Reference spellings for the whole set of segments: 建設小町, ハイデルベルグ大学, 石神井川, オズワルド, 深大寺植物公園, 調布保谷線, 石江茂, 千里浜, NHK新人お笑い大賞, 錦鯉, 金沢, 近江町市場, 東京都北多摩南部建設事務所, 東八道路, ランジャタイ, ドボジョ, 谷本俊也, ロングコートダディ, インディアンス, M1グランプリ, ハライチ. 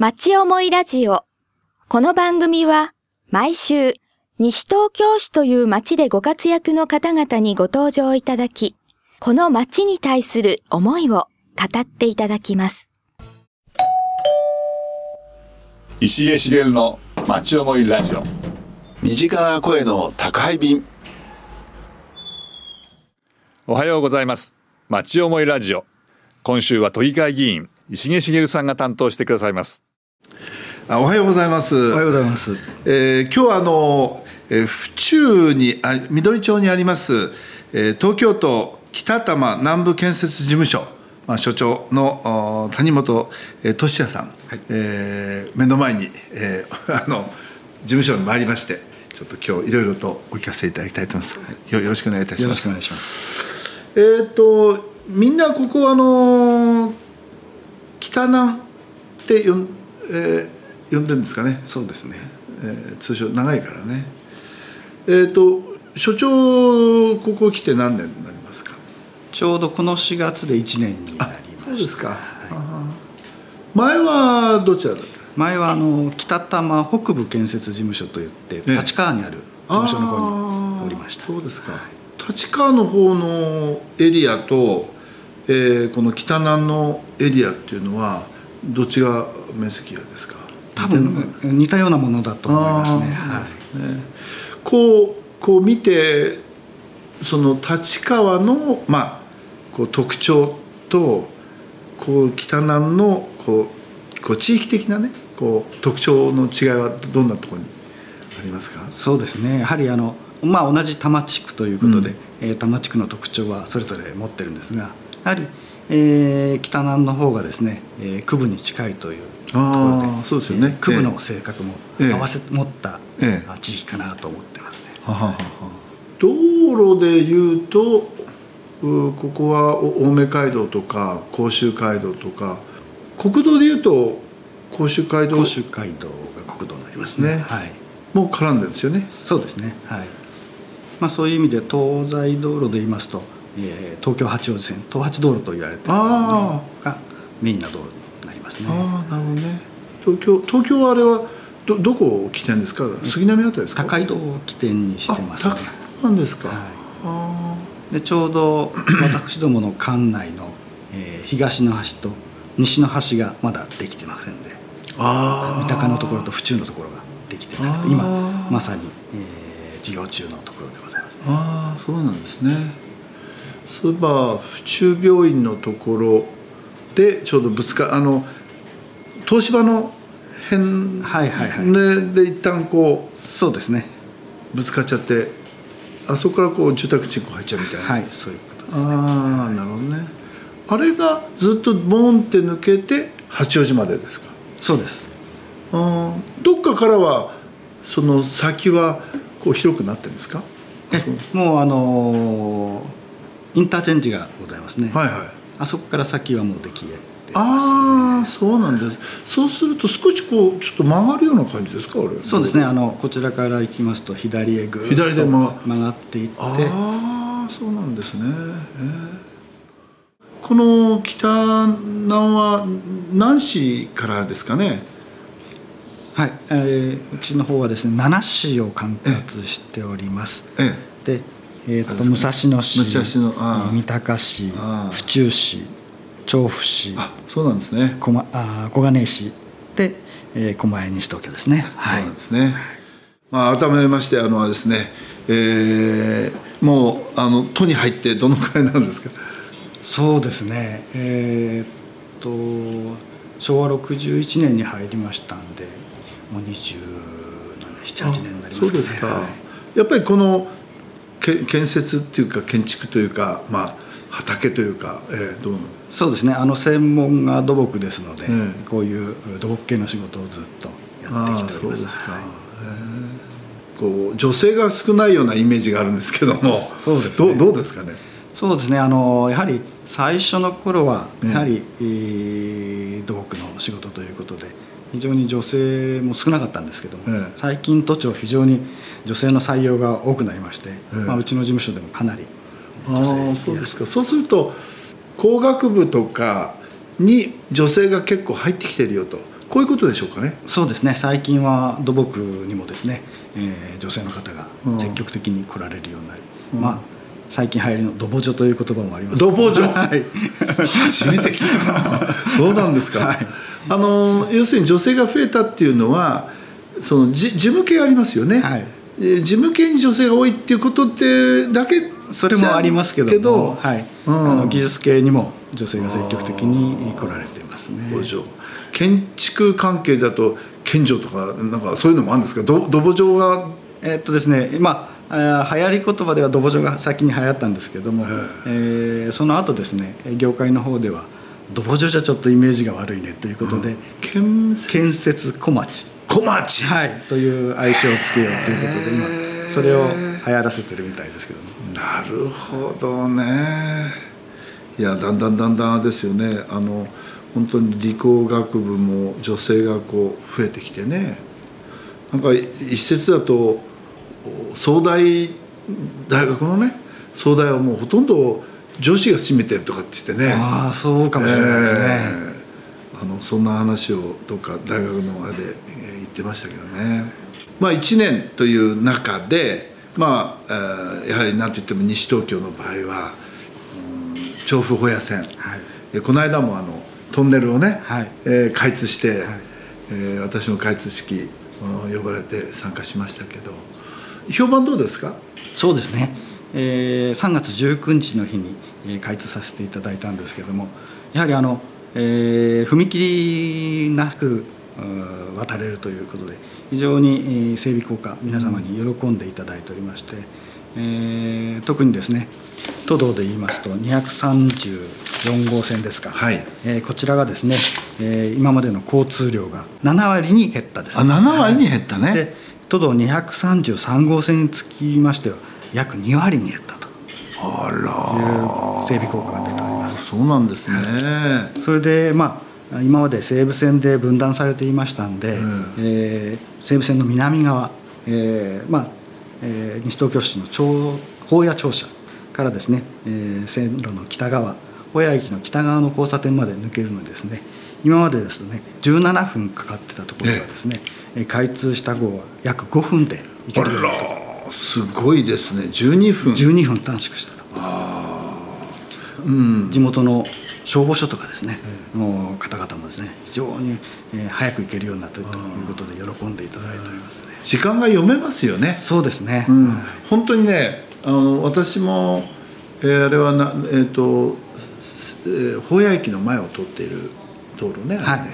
町思いラジオ。この番組は毎週西東京市という町でご活躍の方々にご登場いただき、この町に対する思いを語っていただきます。石江茂の町思いラジオ。身近な声の宅配便。おはようございます。町思いラジオ。今週は都議会議員石江茂さんが担当してくださいます。おはようございます。おはようございます。今日は府中に緑町にあります、東京都北多摩南部建設事務所、所長の谷本俊也さん、はい目の前に、事務所に参りまして、ちょっと今日いろいろとお聞かせいただきたいと思います。よろしくお願いいたします。よろしくお願いします。みんなここ北南って呼んでるんですかね。そうですね、通称長いからね。所長ここ来て何年になりますか。ちょうどこの4月で1年になりました。そうですか、はい、前はどちらだった。前は北多摩北部建設事務所といって、ね、立川にある事務所の方におりました。そうですか、はい、立川の方のエリアとこの北南のエリアっていうのはどっちが面積がですか。多分似たようなものだと思いますね、はいね。こう見てその立川の、こう特徴とこう北南のこう地域的なねこう特徴の違いはどんなところにありますか。そうですね、やはり同じ多摩地区ということで、多摩地区の特徴はそれぞれ持ってるんですが、やはり、北南の方がですね、区部に近いというところで、そうですよね、区部の性格も合わせ持った、地域かなと思ってますね。はははは。道路でいうとここは青梅街道とか甲州街道とか、国道でいうと甲州街道が国道になりますね、はい、もう絡んでるんですよね。そうですね、はい。そういう意味で東西道路で言いますと東京八王子線東八道路と言われているのがメインな道路になりますね。ああ、なるほどね。東京はあれは どこを起点ですか。杉並あたりですか。高井戸を起点にしてますね。あ、高井なんですか、はい、あでちょうど私どもの館内の東の端と西の端がまだできてませんで、三鷹のところと府中のところができてなくて、今まさに事業中のところでございますね。ああ、そうなんですね。そういえば府中病院のところでちょうどぶつか東芝の辺、はいはいはい、で一旦こうそうですねぶつかっちゃって、あそこからこう住宅地に入っちゃうみたいな、はい、そういうことですね。ああ、なるほどね。あれがずっとボンって抜けて八王子までですか。そうです。あ、どっかからはその先はこう広くなってるんですか。もうインターチェンジがございますね、はいはい、あそこから先はもうできてます、ね、ああ、そうなんです。そうすると少しこうちょっと曲がるような感じですか。あれそうですね、こちらから行きますと左へぐっと曲がっていって、ああ、そうなんですね、この北南は何市からですかね。はい、うちの方はですね7市を管轄しております、で武蔵野市、三鷹市、府中市、調布市、そうなんですね、小金井市で、狛江西東京ですね。そうなんですね、はい。改めましてですね、もう都に入ってどのくらいなんですか。そうですね、昭和61年に入りましたんでもう27、8年になりますかね。そうですか、はい、やっぱりこの建設というか建築というか、畑というか、どうなんですか。そうですね、専門が土木ですので、こういう土木系の仕事をずっとやってきております。そうですか、こう女性が少ないようなイメージがあるんですけども、そうですね、どうですかね。そうですね、やはり最初の頃はやはり、土木の仕事ということで非常に女性も少なかったんですけども、最近都庁非常に女性の採用が多くなりまして、うちの事務所でもかなり女性。そうですか。そうすると工学部とかに女性が結構入ってきてるよとこういうことでしょうかね。そうですね、最近は土木にもですね、女性の方が積極的に来られるようになり、うん、まあ最近流行りのドボジョという言葉もあります、ね、ドボジョ、はい、初めて聞いたなそうなんですか、はい、要するに女性が増えたっていうのはその事務系ありますよね、はい、事務系に女性が多いっていうことってだけそれもありますけども、はい、うん、技術系にも女性が積極的に来られていますね。ドボジョ、建築関係だと建築とかなんかそういうのもあるんですか。ドボジョがですね、まあ流行り言葉ではドボジョが先に流行ったんですけども、その後ですね業界の方ではドボジョじゃちょっとイメージが悪いねということで、うん、建設小町、はい、という愛称をつけようということで今それを流行らせてるみたいですけども、なるほどね。いやだんだんですよね。本当に理工学部も女性がこう増えてきてね、なんか一説だと大学のね総大はもうほとんど女子が占めてるとかって言ってね、ああそうかもしれないですね、そんな話をどっか大学のあれで言ってましたけどね。まあ1年という中でまあやはり何と言っても西東京の場合は、調布保谷線、はい、この間もトンネルをね、はい、開通して、はい、私も開通式呼ばれて参加しましたけど、評判どうですか。そうですね、3月19日の日に開通させていただいたんですけれども、やはり踏切なく渡れるということで非常に整備効果皆様に喜んでいただいておりまして、特にですね都道で言いますと234号線ですか、はい、こちらがですね、今までの交通量が7割に減ったですね。あ、7割に減ったね、はい、で都道233号線につきましては約2割に減ったという整備効果が出ております。そうなんですね、はい、それでまあ今まで西武線で分断されていましたんで、西武線の南側、西東京市の保谷庁舎からですね、線路の北側、保谷駅の北側の交差点まで抜けるのですね、今までですとね17分かかってたところがですね、開通した後は約5分で行けるようになったと。すごいですね、12分短縮したと。あ、うん、地元の消防署とかですね、の方々もですね非常に早く行けるようになったということで喜んでいただいておりますね。時間が読めますよね。そうですね、うん、本当にね、私も、あれはな、保谷駅の前を通っている道路ね、はいはい、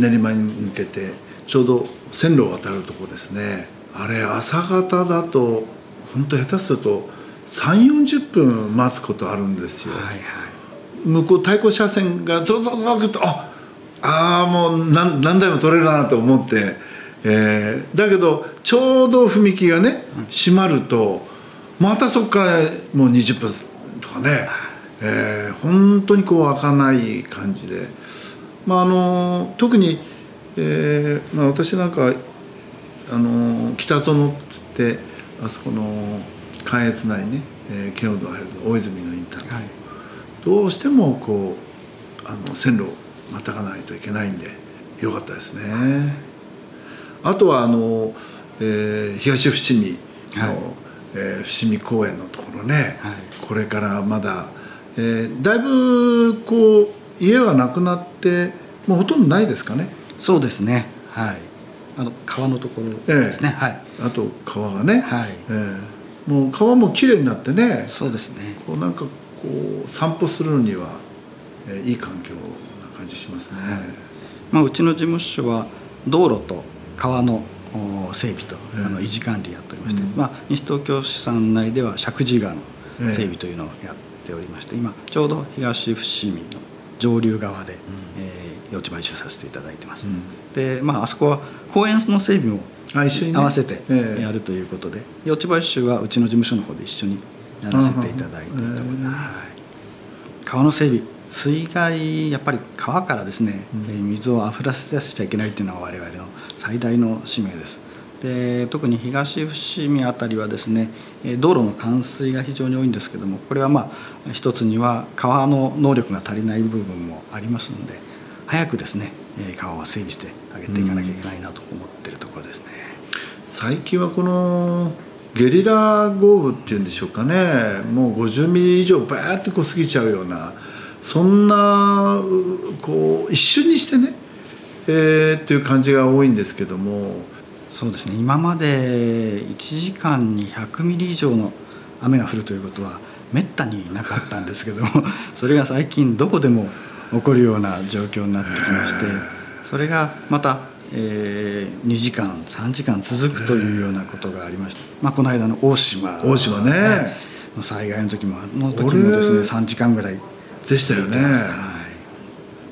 練馬に向けてちょうど線路を渡るところですね。あれ朝方だと本当下手すると30-40分待つことあるんですよ、はいはい、向こう対向車線がゾロゾロゾロっともう 何台も取れるなと思って、だけどちょうど踏切がね閉まるとまたそこからもう20分とかね、本当にこう開かない感じで、まあ特に、まあ、私なんか北園ってあそこの関越内ね、圏央道入る大泉のインターで、はい、どうしてもこう線路をまたがないといけないんで良かったですね、はい、あとは東伏見の、はい、伏見公園のところね、はい、これからまだ、だいぶこう家はなくなってもうほとんどないですかね。そうですね、はい、川のところですね、はい、あと川がね、はい、もう川もきれいになってね。そうですね、こうなんかこう散歩するにはいい環境な感じしますね、はい、まあ、うちの事務所は道路と川の整備と維持管理やっておりまして、うん、まあ、西東京市さん内では石神井川の整備というのをやっておりまして、今ちょうど東伏見の上流側で、うん、用地買収させていただいてます、うん、でまあ、あそこは公園の整備も合わせてやるということで、ね、用地買収はうちの事務所の方で一緒にやらせていただいているところで、はい、川の整備、水害、やっぱり川からですね、水を溢らせちゃいけないというのは我々の最大の使命です。で特に東伏見あたりはですね、道路の冠水が非常に多いんですけども、これはまあ一つには川の能力が足りない部分もありますので早くですね川を整備して上げていかなきゃいけないなと思っているところですね。最近はこのゲリラ豪雨っていうんでしょうかね、もう50ミリ以上バーッとこう過ぎちゃうような、そんなこう一瞬にしてね、っていう感じが多いんですけども。そうですね、今まで1時間に100ミリ以上の雨が降るということはめったになかったんですけどそれが最近どこでも起こるような状況になってきまして、それがまた、2時間3時間続くというようなことがありました、この間の大島、ね、の災害の時もですね3時間ぐらいでしたよね、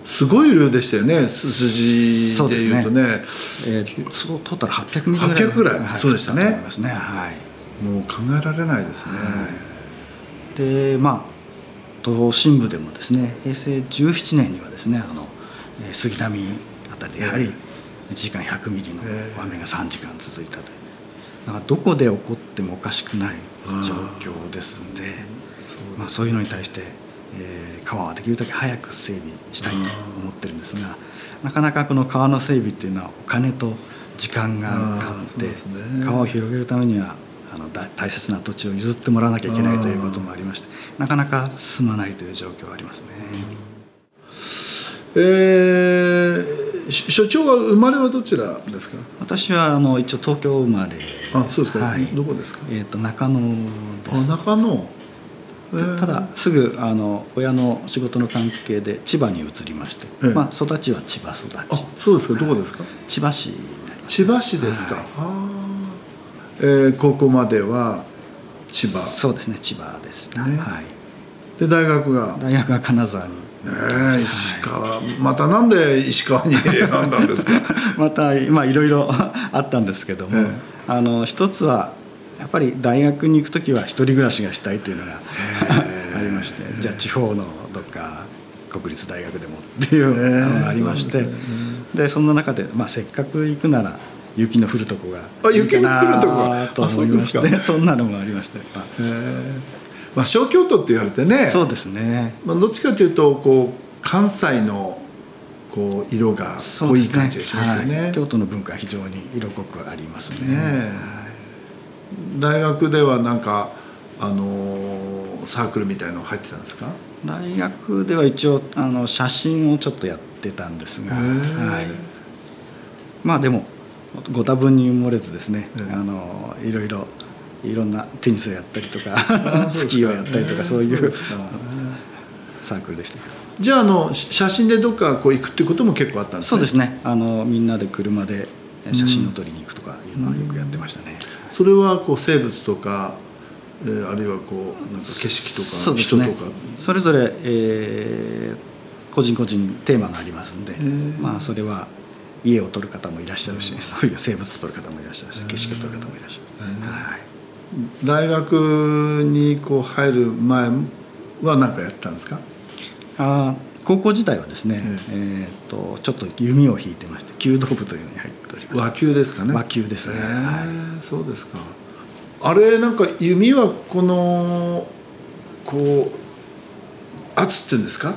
すごい量でしたよね、数字でいうとね、そう取ったら800ミリぐらい、800ぐらい、そうでしたね、もう考えられないですね、で都心部でもですね平成17年にはですね杉並あたりでやはり1時間100ミリの雨が3時間続いたという、どこで起こってもおかしくない状況ですので、そういうのに対して、川はできるだけ早く整備したいと思ってるんですが、なかなかこの川の整備っていうのはお金と時間がかかって、川を広げるためには大切な土地を譲ってもらわなきゃいけないということもありまして、なかなか進まないという状況はありますね、所長は生まれはどちらですか？私は一応東京生まれです。そうですか、どこですか？中野です。中野、ただすぐ親の仕事の関係で千葉に移りまして、育ちは千葉育ち。そうですか、どこですか？千葉市になります。千葉市ですか、高校までは千葉。そうですね、千葉ですね、で大学が金沢に、石川、またなんで石川に選んだんですか？またいろいろあったんですけども、一つはやっぱり大学に行くときは一人暮らしがしたいというのがありまして、じゃあ地方のどっか国立大学でもっていうのがありまして、でそんな中で、せっかく行くなら雪の降るとこがいいかなと思いまして、 そんなのもありまして、小京都って言われてね。そうですね、どっちかというとこう関西のこう色が濃い感じがしますよね、京都の文化は非常に色濃くあります ね、大学ではなんかサークルみたいなの入ってたんですか？大学では一応写真をちょっとやってたんですが、でもご多分に埋もれずですね、いろんなテニスをやったりとかスキーをやったりとか、そういうサークルでした。じゃあ写真でどっかこう行くってことも結構あったんですね。そうですね、みんなで車で写真を撮りに行くとかいうのはよくやってましたね、それはこう生物とか、あるいはこうなんか景色とか人とか、それぞれ、個人個人テーマがありますので、それは家を撮る方もいらっしゃるし、そういう生物を撮る方もいらっしゃるし、景色を撮る方もいらっしゃる、大学にこう入る前は何かやったんですか？高校時代はですね、ちょっと弓を引いてまして、弓道部というのに入っております。和弓ですかね？和弓ですね、そうですか。あれなんか弓はこう圧っていうんですか、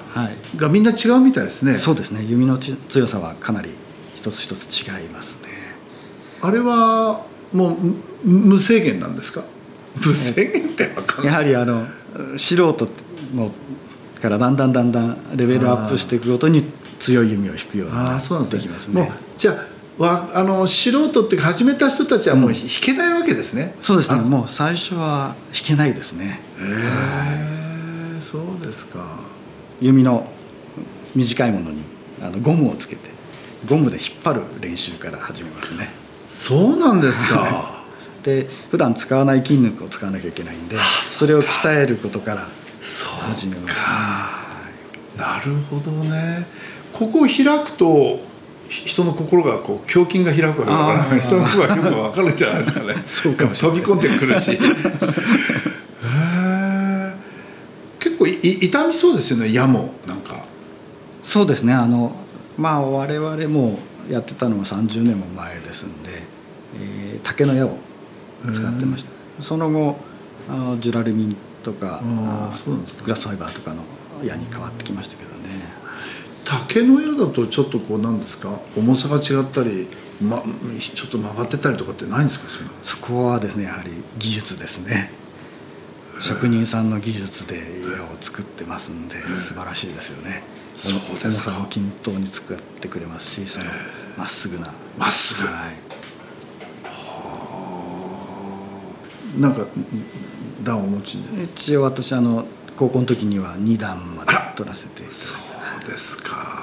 がみんな違うみたいですね。そうですね、弓の強さはかなり一つ一つ違いますね。あれはもう無制限なんですか？無制限って分かんない。やはり素人のからだんだんレベルアップしていくごとに強い弓を引くようになってきますね。じゃあ素人って始めた人たちはもう引けないわけですね。そうですね、もう最初は引けないですね。そうですか。弓の短いものにゴムをつけてゴムで引っ張る練習から始めますね。そうなんですか。で普段使わない筋肉を使わなきゃいけないんで、それを鍛えることから始めますね。なるほどね。ここを開くと人の心がこう胸筋が開くわけだから、人の心がよく分かるんじゃないですかね。そうかもしれない。飛び込んでくるし痛みそうですよね、矢もなんか。そうですね、我々もやってたのは30年も前ですんで、竹の矢を使ってました。その後ジュラルミンとかグラスファイバーとかの矢に変わってきましたけどね。竹の矢だとちょっとこうなんですか、重さが違ったり、ちょっと曲がってたりとかってないんですか？そこはですね、やはり技術ですね。職人さんの技術で矢を作ってますんで、素晴らしいですよね。そうですか。重さを均等に作ってくれますし、そのまっすぐな、まっすぐ、はい、はあ。なんか段をお持ちで。一応私高校の時には2段まで取らせていただいて。そうですか。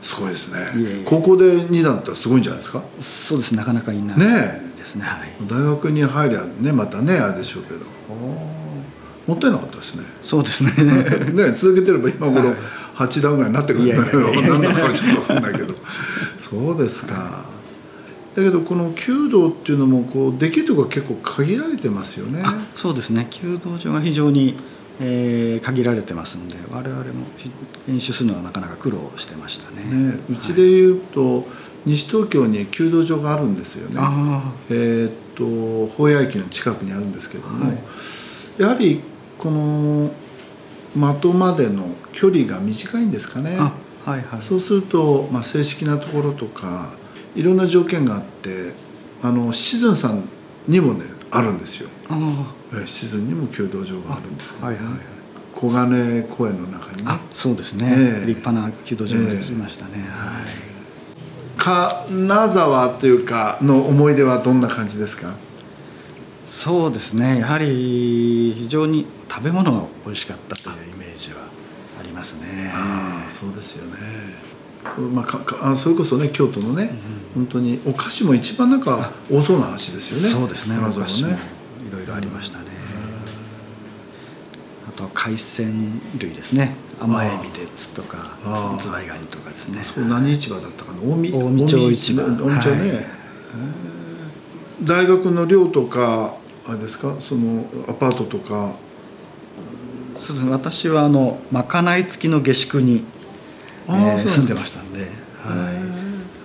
すごいですね。高校で2段ってすごいんじゃないですか？そうですね、なかなかいないですね。はい、大学に入りゃね、またねあれでしょうけど、もったいなかったですね。そうですね。ね、続けてれば今頃8段ぐらいになってくる。何だかちょっと分かんないけど。そうですか。はい、だけどこの弓道っていうのもこうできるとこが結構限られてますよね。あ、そうですね。弓道場が非常に限られてますんで、我々も練習するのはなかなか苦労してましたね。ね、うちでいうと、はい、西東京に弓道場があるんですよね。保谷駅の近くにあるんですけども、はい、やはりこの的までの距離が短いんですかね。あ、はいはい、そうすると、正式なところとかいろんな条件があって、シズンさんにもねあるんですよ。あ、シズンにも弓道場があるんです、ね。はいはいはい、小金公園の中に、ね。あ、そうですね。立派な弓道場ができましたね。はい、金沢というかの思い出はどんな感じですか？そうですね。やはり非常に食べ物が美味しかったというイメージはありますね。あ、そうですよね。それこそね、京都のね、うん、本当にお菓子も一番なんか多そうな話ですよね。そうですね。お菓子もいろいろありましたね。あとは海鮮類ですね。甘エビでつとかズワイガニとかですね。そう、何市場だったかな。近江町市場。近江町ね。はい、大学の寮とかあれですか、そのアパートとか。そうですね、私はまかない付きの下宿に、住んでましたんで、は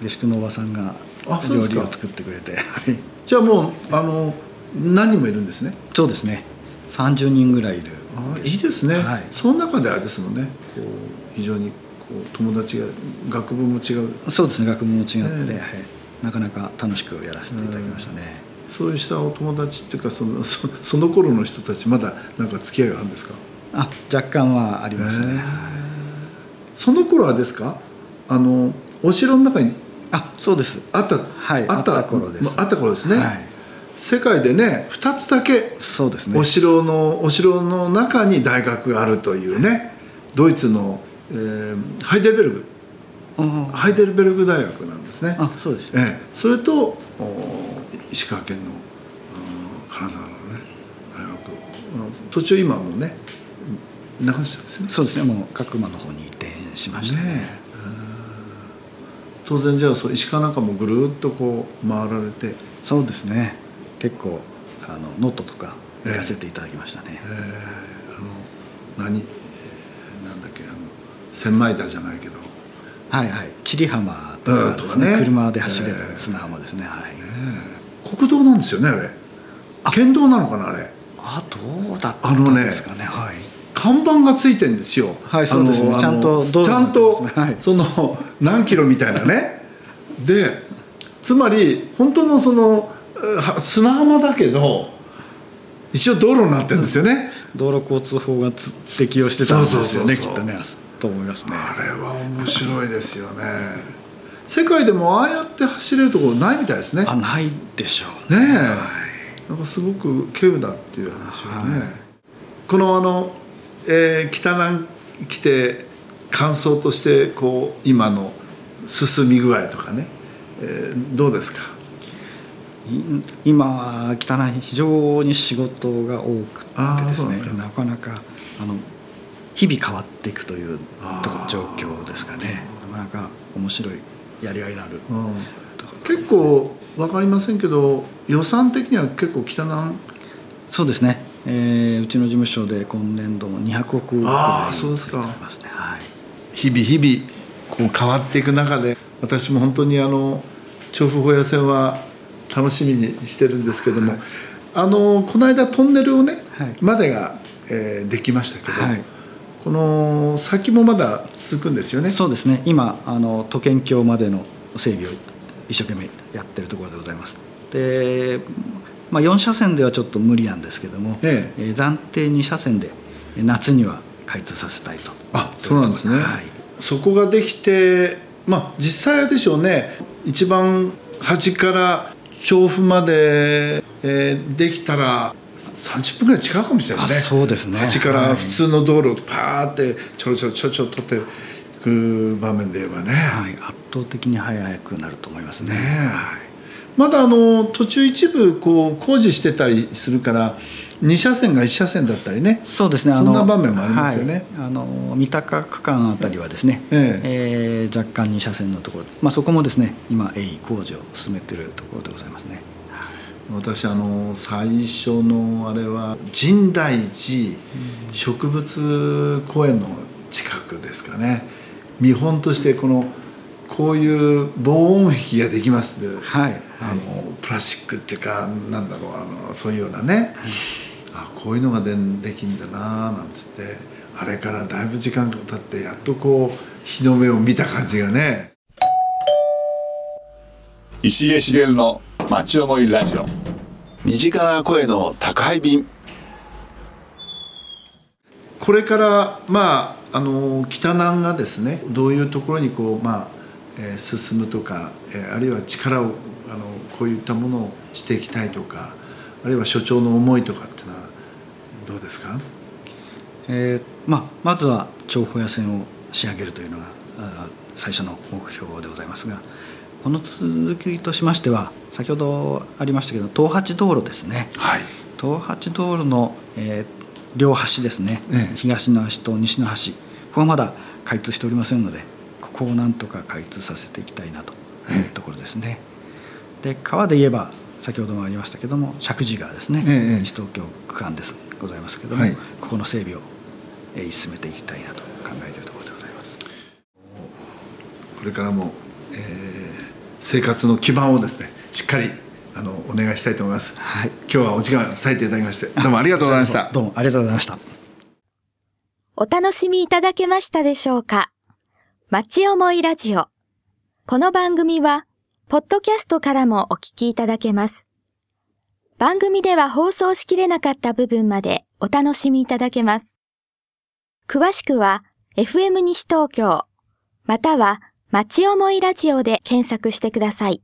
い、下宿のおばさんが料理を作ってくれて。じゃあもう何人もいるんですね。そうですね。30人ぐらいいる。あ、いいですね。はい、その中であれですもんね。こう非常にこう友達が学部も違う。そうですね。学部も違って、なかなか楽しくやらせていただきましたね。そうしたお友達っていうかその頃の人たちまだなんか付き合いがあるんですか？あ、若干はありますね。その頃はですか？お城の中にそうです。あった頃です。あった頃ですね。はい。世界でね、2つだけお城の中に大学があるというね、ドイツの、ハイデルベルグ大学なんですね。あ、そうですね。それと石川県の金沢のね大学、途中今もうねなくなっちゃうんですね。そうですね。もう各馬の方に移転しましたね。当然じゃあ石川なんかもぐるっとこう回られて。そうですね。結構ノートとかやらせていただきましたね。なんだっけ、千枚田じゃないけど、はいはい、千里浜とかですね、車で走れる砂浜ですね。はい、国道なんですよね、あれ。県道なのかな、あれ。あ、どうだったんですかね。はい、看板がついてんですよ。はい、そうですね。ちゃんと道路なんですね。ちゃんとその何キロみたいなね。で、つまり本当のその砂浜だけど一応道路になってるんですよね。道路交通法が適用してたんですよね。きっとね、と思いますね。あれは面白いですよね。世界でもああやって走れるところないみたいですね。あ、ないでしょうね。ねえ、はい、なんかすごく稀有だっていう話はね。はい、この北南来て感想としてこう今の進み具合とかね、どうですか？今は北南非常に仕事が多くてですね、なかなか日々変わっていくという状況ですかね。なかなか面白い、やりがいのある、結構分かりませんけど予算的には結構北南。そうですね。うちの事務所で今年度も200億ぐらい使ってますね。はい、日々こう変わっていく中で私も本当に調布保谷線は楽しみにしてるんですけども、はい、この間トンネルをね、はい、までが、できましたけど、はい、この先もまだ続くんですよね。そうですね、今都県境までの整備を一生懸命やってるところでございます。で、まあ、4車線ではちょっと無理なんですけども、ええ、暫定2車線で夏には開通させたいと。あ、そうなんですね、はい、そこができて、まあ、実際でしょうね、一番端から調布まで、できたら30分ぐらい違うかもしれないですね。そうですね、端から普通の道路をパーってちょろちょろちょろちょろ取っていく場面で言えばね、はい、圧倒的に早くなると思いますね、はい、まだ途中一部こう工事してたりするから2車線が1車線だったりね。そうですね、そんな場面もありますよね、はい、三鷹区間あたりはですね、若干2車線のところ、まあ、そこもですね今鋭意工事を進めているところでございますね。私最初のあれは深大寺植物公園の近くですかね、見本としてこういう防音壁ができますって、はいはい、プラスチックっていうかなんだろうそういうようなね、はい、あ、こういうのが できんだななんて言って、あれからだいぶ時間が経ってやっとこう日の目を見た感じがね。石井茂の街思いラジオ、身近な声の宅配便。これから、まあ、北南がですねどういうところにこう、まあ進むとか、あるいは力をこういったものをしていきたいとか、あるいは所長の思いとかっていうのはどうですか。まずは長保野線を仕上げるというのが最初の目標でございますが、この続きとしましては先ほどありましたけど東八道路ですね、はい、東八道路の、両端ですね、東の端と西の端、ここはまだ開通しておりませんので、ここをなんとか開通させていきたいなというところですね、で川で言えば先ほどもありましたけども石神井川ですね、西東京区間ですございますけども、はい、ここの整備を、進めていきたいなと考えているところでございます。これからも、生活の基盤をですねしっかりお願いしたいと思います、はい、今日はお時間割いていただきましてどうもありがとうございました。どうもありがとうございました。お楽しみいただけましたでしょうか。街思いラジオ、この番組はポッドキャストからもお聞きいただけます。番組では放送しきれなかった部分までお楽しみいただけます。詳しくは FM 西東京または街思いラジオで検索してください。